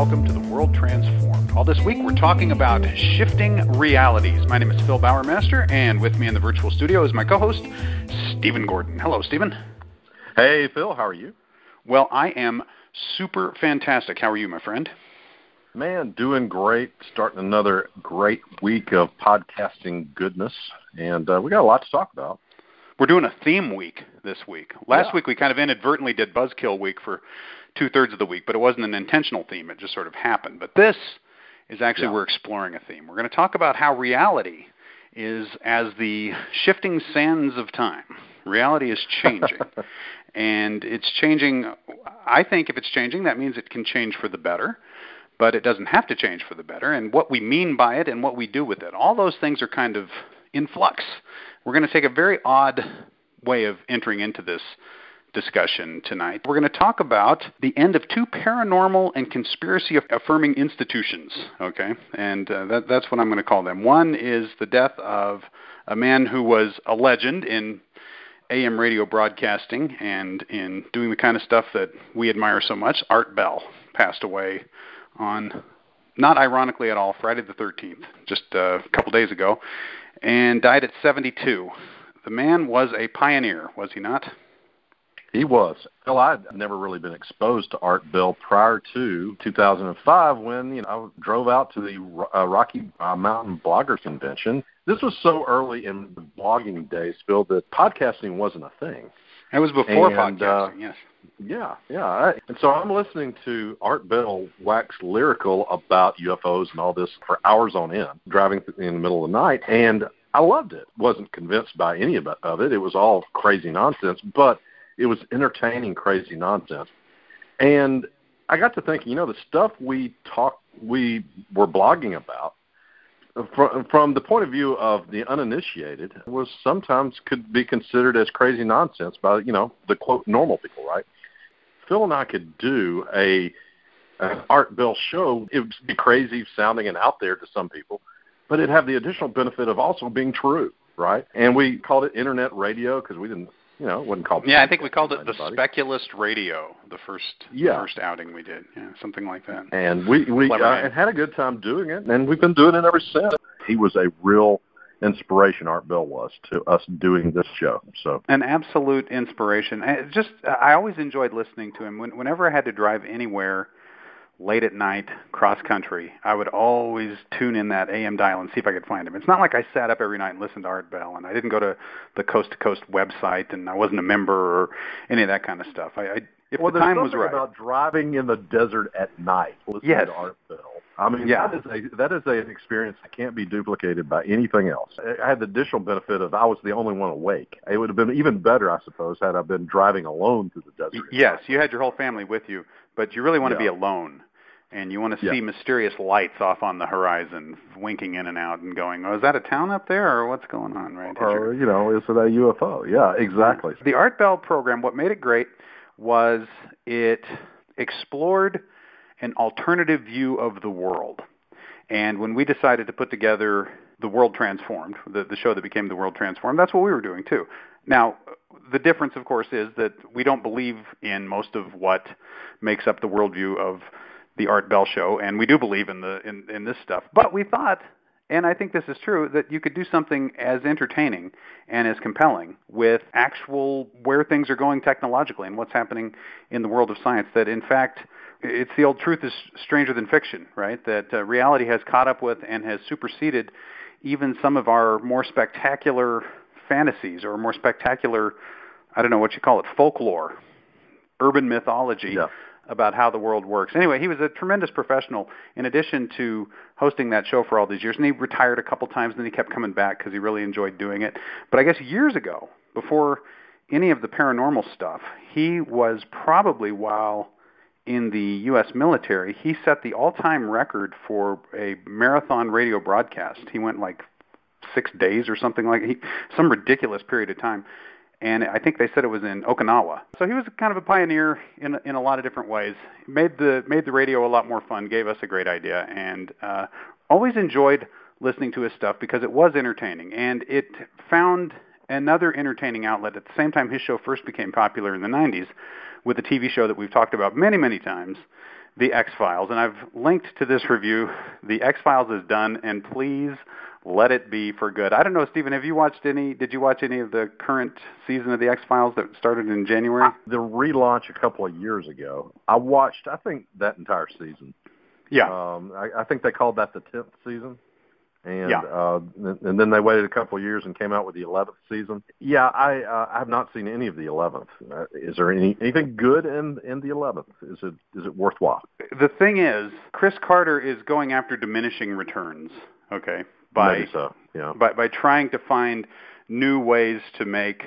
welcome to The World Transformed. Well, this week we're talking about shifting realities. My name is Phil Bauermaster, and with me in the virtual studio is my co-host, Stephen Gordon. Hello, Stephen. Hey, Phil. How are you? Well, I am super fantastic. How are you, my friend? Man, doing great. Starting another great week of podcasting goodness, and we got a lot to talk about. We're doing a theme week this week. Last week we kind of inadvertently did Buzzkill Week for two-thirds of the week, but it wasn't an intentional theme. It just sort of happened. But this is actually we're exploring a theme. We're going to talk about how reality is as the shifting sands of time. Reality is changing. And it's changing. I think if it's changing, that means it can change for the better. But it doesn't have to change for the better. And what we mean by it and what we do with it, all those things are kind of in flux. We're going to take a very odd way of entering into this discussion tonight. We're going to talk about the end of two paranormal and conspiracy-affirming institutions, okay? And that's what I'm going to call them. One is the death of a man who was a legend in AM radio broadcasting and in doing the kind of stuff that we admire so much. Art Bell passed away on, not ironically at all, Friday the 13th, just a couple days ago, and died at 72. The man was a pioneer, was he not? He was. Well, I'd never really been exposed to Art Bell prior to 2005 when I drove out to the Rocky Mountain Bloggers Convention. This was so early in the blogging days, Phil, that podcasting wasn't a thing. That was before podcasting, yes. Yeah. And so I'm listening to Art Bell wax lyrical about UFOs and all this for hours on end, driving in the middle of the night, and I loved it. Wasn't convinced by any of it. It was all crazy nonsense, but it was entertaining crazy nonsense. And I got to thinking, the stuff we were blogging about, from the point of view of the uninitiated, was sometimes could be considered as crazy nonsense by, the quote normal people, right? Phil and I could do an Art Bell show. It would be crazy sounding and out there to some people, but it'd have the additional benefit of also being true, right? And we called it internet radio because we didn't, it wasn't called. Yeah, I think we called it the Speculist Radio, the first outing we did, something like that. And we had a good time doing it, and we've been doing it ever since. He was a real inspiration, Art Bell was, to us doing this show. So an absolute inspiration. I always enjoyed listening to him. Whenever I had to drive anywhere late at night, cross-country, I would always tune in that AM dial and see if I could find him. It's not like I sat up every night and listened to Art Bell, and I didn't go to the Coast to Coast website, and I wasn't a member or any of that kind of stuff. If the time was right. Well, there's something about driving in the desert at night listening to Art Bell. That is an experience that can't be duplicated by anything else. I had the additional benefit of I was the only one awake. It would have been even better, I suppose, had I been driving alone through the desert. Yes, you had your whole family with you, but you really want to be alone. And you want to see mysterious lights off on the horizon, winking in and out and going, oh, is that a town up there or what's going on? Right? Or, is it a UFO? Yeah, exactly. The Art Bell program, what made it great was it explored an alternative view of the world. And when we decided to put together The World Transformed, the show that became The World Transformed, that's what we were doing too. Now, the difference, of course, is that we don't believe in most of what makes up the worldview of the Art Bell show, and we do believe in this stuff. But we thought, and I think this is true, that you could do something as entertaining and as compelling with actual where things are going technologically and what's happening in the world of science, that in fact it's the old truth is stranger than fiction, right? That reality has caught up with and has superseded even some of our more spectacular fantasies or more spectacular, I don't know what you call it, folklore, urban mythology. Yeah. About how the world works. Anyway, he was a tremendous professional in addition to hosting that show for all these years, and he retired a couple times, and then he kept coming back because he really enjoyed doing it. But I guess years ago, before any of the paranormal stuff, he was probably, while in the U.S. military, he set the all-time record for a marathon radio broadcast. He went like 6 days or something like that, some ridiculous period of time. And I think they said it was in Okinawa. So he was kind of a pioneer in a lot of different ways. Made the radio a lot more fun, gave us a great idea, and always enjoyed listening to his stuff because it was entertaining. And it found another entertaining outlet. At the same time, his show first became popular in the 90s with a TV show that we've talked about many, many times, The X-Files, and I've linked to this review. The X-Files is done, and please let it be for good. I don't know, Stephen, have you watched any? Did you watch any of the current season of The X-Files that started in January? The relaunch a couple of years ago. I watched, I think, that entire season. Yeah. I think they called that the 10th season. And yeah. And then they waited a couple of years and came out with the 11th season. Yeah, I have not seen any of the 11th. Is there anything good in the 11th? Is it worthwhile? The thing is, Chris Carter is going after diminishing returns. Okay, maybe so. Yeah. By trying to find new ways to make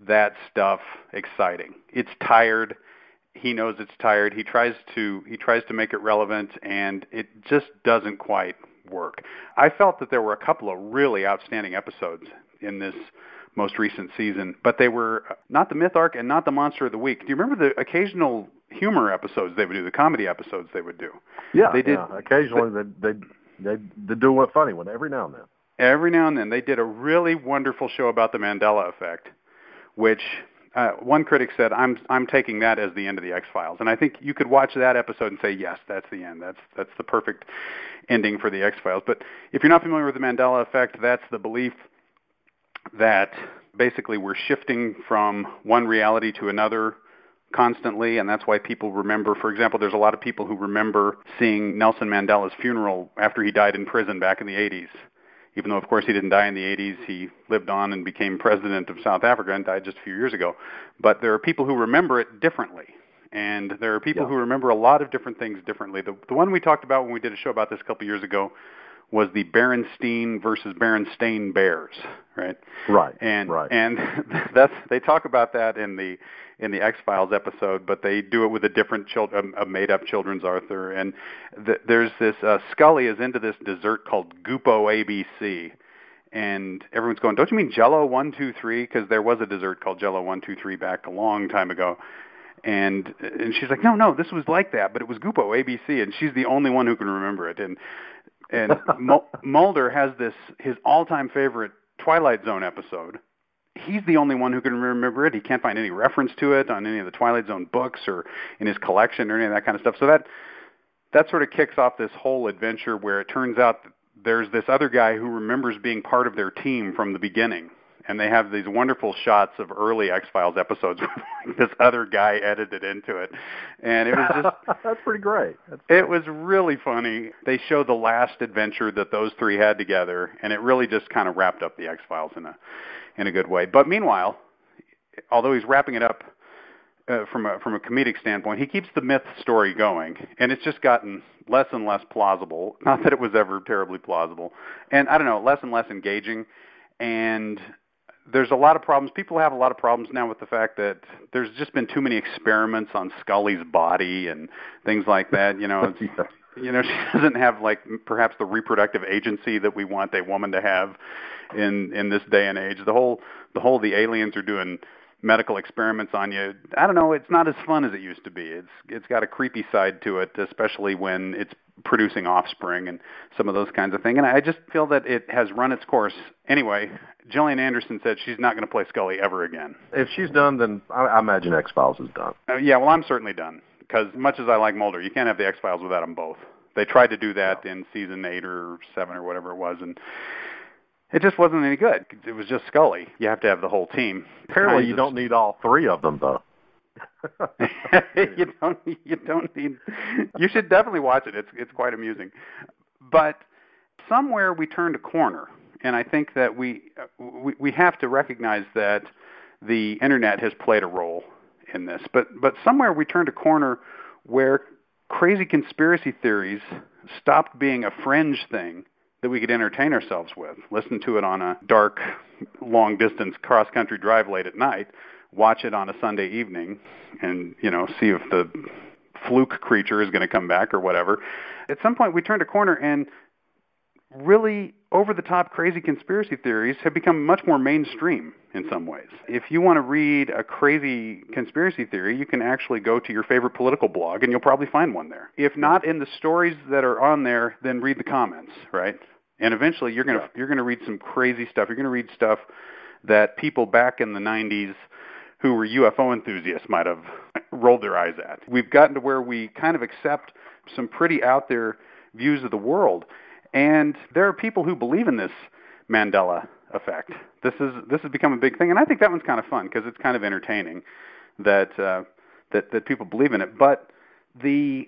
that stuff exciting. It's tired. He knows it's tired. He tries to make it relevant, and it just doesn't quite work. I felt that there were a couple of really outstanding episodes in this most recent season, but they were not the myth arc and not the monster of the week. Do you remember the occasional humor episodes they would do, the comedy episodes they would do? Yeah, they did. Yeah. Occasionally they do a funny one every now and then. Every now and then. They did a really wonderful show about the Mandela Effect, which one critic said, I'm taking that as the end of the X-Files. And I think you could watch that episode and say, yes, that's the end. That's the perfect ending for the X-Files. But if you're not familiar with the Mandela Effect, that's the belief that basically we're shifting from one reality to another constantly, and that's why people remember, for example, there's a lot of people who remember seeing Nelson Mandela's funeral after he died in prison back in the 80s. Even though, of course, he didn't die in the 80s, he lived on and became president of South Africa and died just a few years ago. But there are people who remember it differently, and there are people who remember a lot of different things differently. The one we talked about when we did a show about this a couple years ago was the Berenstain versus Berenstain Bears, right? Right. And they talk about that in the X-Files episode, but they do it with a different a made-up children's Arthur. And there's this Scully is into this dessert called Gupo ABC, and everyone's going, "Don't you mean Jello 123?" Because there was a dessert called Jello 123 back a long time ago. And she's like, "No, this was like that, but it was Gupo ABC," and she's the only one who can remember it. And Mulder has his all-time favorite Twilight Zone episode. He's the only one who can remember it. He can't find any reference to it on any of the Twilight Zone books or in his collection or any of that kind of stuff. So that sort of kicks off this whole adventure where it turns out that there's this other guy who remembers being part of their team from the beginning. And they have these wonderful shots of early X-Files episodes with this other guy edited into it. And it was just... That's pretty great. It was really funny. They show the last adventure that those three had together, and it really just kind of wrapped up the X-Files in a good way. But meanwhile, although he's wrapping it up from a comedic standpoint, he keeps the myth story going, and it's just gotten less and less plausible. Not that it was ever terribly plausible. And, I don't know, less and less engaging. And... there's a lot of problems. People have a lot of problems now with the fact that there's just been too many experiments on Scully's body and things like that. You know, she doesn't have like perhaps the reproductive agency that we want a woman to have in this day and age. The whole the aliens are doing medical experiments on you. I don't know. It's not as fun as it used to be. It's got a creepy side to it, especially when it's producing offspring and some of those kinds of things. And I just feel that it has run its course. Anyway, Gillian Anderson said she's not going to play Scully ever again. If she's done, then I imagine X-Files is done. Yeah, well, I'm certainly done, because much as I like Mulder, you can't have the X-Files without them both. They tried to do that in season 8 or 7 or whatever it was, and it just wasn't any good. It was just Scully. You have to have the whole team. Apparently you don't need all three of them, though. You don't need. You should definitely watch it. It's quite amusing. But somewhere we turned a corner, and I think that we have to recognize that the internet has played a role in this. But somewhere we turned a corner where crazy conspiracy theories stopped being a fringe thing that we could entertain ourselves with, listen to it on a dark, long-distance cross-country drive late at night, watch it on a Sunday evening and, see if the fluke creature is going to come back or whatever. At some point, we turned a corner, and really over-the-top crazy conspiracy theories have become much more mainstream in some ways. If you want to read a crazy conspiracy theory, you can actually go to your favorite political blog, and you'll probably find one there. If not in the stories that are on there, then read the comments, right? And eventually, you're going to read some crazy stuff. You're going to read stuff that people back in the 90s who were UFO enthusiasts might have rolled their eyes at. We've gotten to where we kind of accept some pretty out there views of the world. And there are people who believe in this Mandela effect. This has become a big thing, and I think that one's kind of fun because it's kind of entertaining that that people believe in it. But the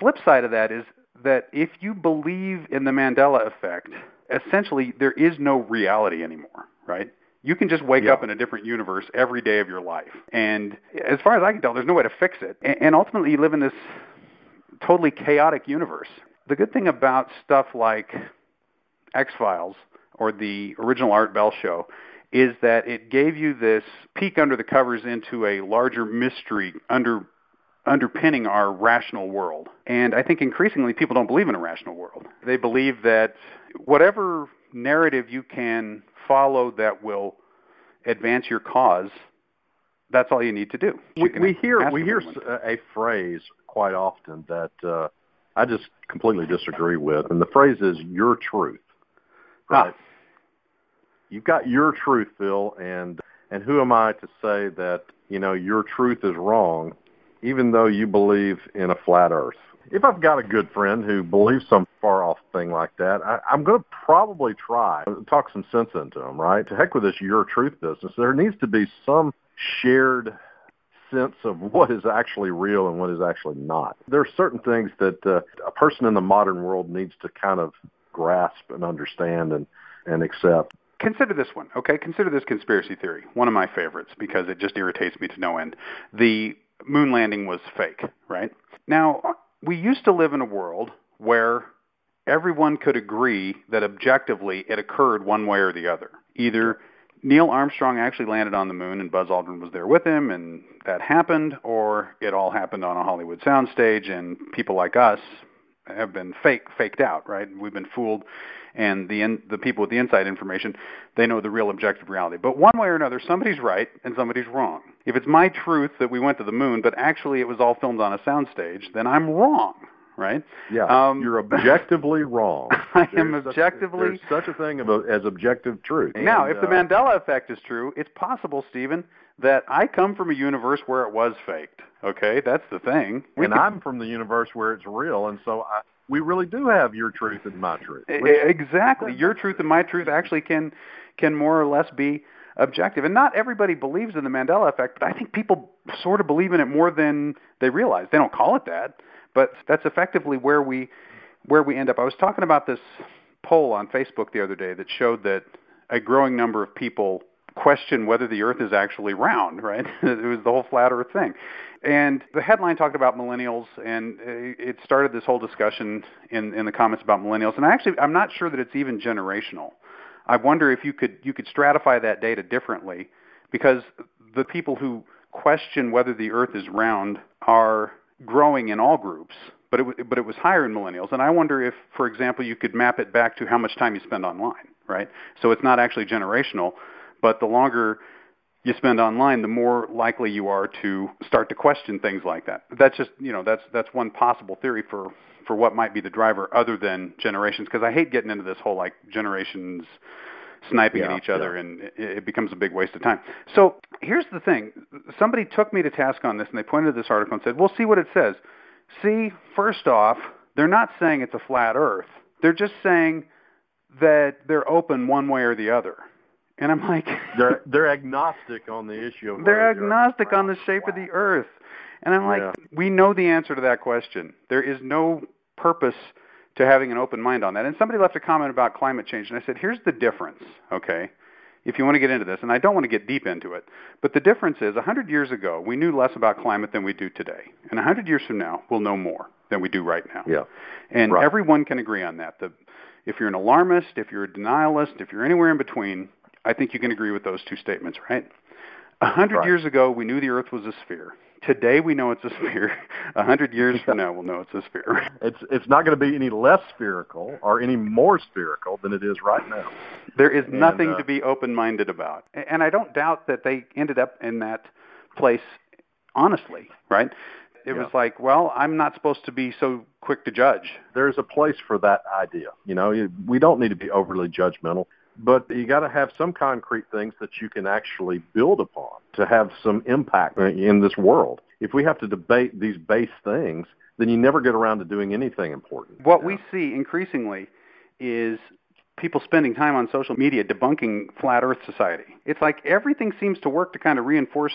flip side of that is that if you believe in the Mandela effect, essentially there is no reality anymore, right? You can just wake up in a different universe every day of your life. And as far as I can tell, there's no way to fix it. And ultimately, you live in this totally chaotic universe. The good thing about stuff like X-Files or the original Art Bell show is that it gave you this peek under the covers into a larger mystery underpinning our rational world. And I think increasingly people don't believe in a rational world. They believe that whatever narrative you can follow that will advance your cause, that's all you need to do. We hear a phrase quite often that I just completely disagree with, and the phrase is your truth. Right? Ah. You've got your truth, Phil, and who am I to say that, you know, your truth is wrong, even though you believe in a flat earth? If I've got a good friend who believes some far-off thing like that, I'm going to probably try to talk some sense into them, right? To heck with this your truth business. There needs to be some shared sense of what is actually real and what is actually not. There are certain things that a person in the modern world needs to kind of grasp and understand and accept. Consider this one, okay? Consider this conspiracy theory, one of my favorites, because it just irritates me to no end. The moon landing was fake, right? Now, we used to live in a world where everyone could agree that objectively it occurred one way or the other. Either Neil Armstrong actually landed on the moon and Buzz Aldrin was there with him and that happened, or it all happened on a Hollywood soundstage and people like us have been faked out, right? We've been fooled, and the people with the inside information, they know the real objective reality. But one way or another, somebody's right and somebody's wrong. If it's my truth that we went to the moon, but actually it was all filmed on a soundstage, then I'm wrong, right? Yeah, you're objectively wrong. There's such a thing as objective truth. Now, if the Mandela effect is true, it's possible, Stephen, that I come from a universe where it was faked, okay? That's the thing. I'm from the universe where it's real, and so we really do have your truth and my truth. Exactly. Your truth and my truth actually can more or less be objective. And not everybody believes in the Mandela effect, but I think people sort of believe in it more than they realize. They don't call it that, but that's effectively where we end up. I was talking about this poll on Facebook the other day that showed that a growing number of people question whether the Earth is actually round, right? It was the whole flat Earth thing. And the headline talked about millennials, and it started this whole discussion in the comments about millennials. And I'm not sure that it's even generational. I wonder if you could stratify that data differently, because the people who question whether the Earth is round are growing in all groups, but it was higher in millennials. And I wonder if, for example, you could map it back to how much time you spend online, right? So it's not actually generational, but the longer you spend online, the more likely you are to start to question things like that. That's just, you know, that's one possible theory for what might be the driver other than generations, because I hate getting into this whole, like, generations sniping at each other, and it becomes a big waste of time. So here's the thing. Somebody took me to task on this, and they pointed to this article and said, well, see what it says. See, first off, they're not saying it's a flat Earth. They're just saying that they're open one way or the other. And I'm like... they're agnostic on the issue of... They're agnostic on the shape of the Earth. And I'm like, we know the answer to that question. There is no purpose to having an open mind on that. And somebody left a comment about climate change, and I said, here's the difference, okay, if you want to get into this, and I don't want to get deep into it, but the difference is 100 years ago, we knew less about climate than we do today. And 100 years from now, we'll know more than we do right now. Yeah. And everyone can agree on that. If you're an alarmist, if you're a denialist, if you're anywhere in between... I think you can agree with those two statements, right? 100 years ago, we knew the Earth was a sphere. Today, we know it's a sphere. 100 years from now, we'll know it's a sphere. It's not going to be any less spherical or any more spherical than it is right now. There is nothing to be open-minded about. And I don't doubt that they ended up in that place honestly, right? It was like, well, I'm not supposed to be so quick to judge. There's a place for that idea. You know, we don't need to be overly judgmental. But you got to have some concrete things that you can actually build upon to have some impact in this world. If we have to debate these base things, then you never get around to doing anything important. What we see increasingly is people spending time on social media debunking flat earth society. It's like everything seems to work to kind of reinforce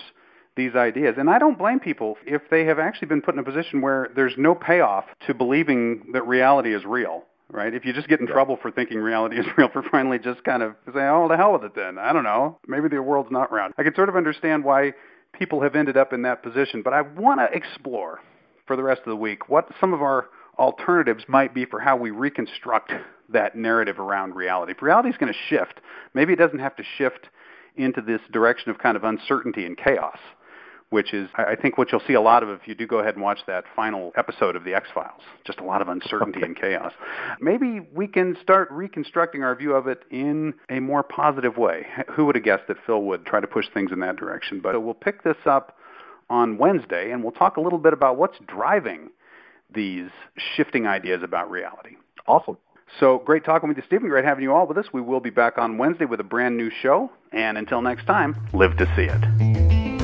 these ideas. And I don't blame people if they have actually been put in a position where there's no payoff to believing that reality is real. Right? If you just get in trouble for thinking reality is real, for finally just kind of saying, oh, the hell with it then. I don't know. Maybe the world's not round. I can sort of understand why people have ended up in that position, but I want to explore for the rest of the week what some of our alternatives might be for how we reconstruct that narrative around reality. If reality is going to shift, maybe it doesn't have to shift into this direction of kind of uncertainty and chaos, which is, I think, what you'll see a lot of if you do go ahead and watch that final episode of The X-Files. Just a lot of uncertainty and chaos. Maybe we can start reconstructing our view of it in a more positive way. Who would have guessed that Phil would try to push things in that direction? But we'll pick this up on Wednesday, and we'll talk a little bit about what's driving these shifting ideas about reality. Awesome. So great talking with you, Stephen. Great having you all with us. We will be back on Wednesday with a brand new show. And until next time, live to see it.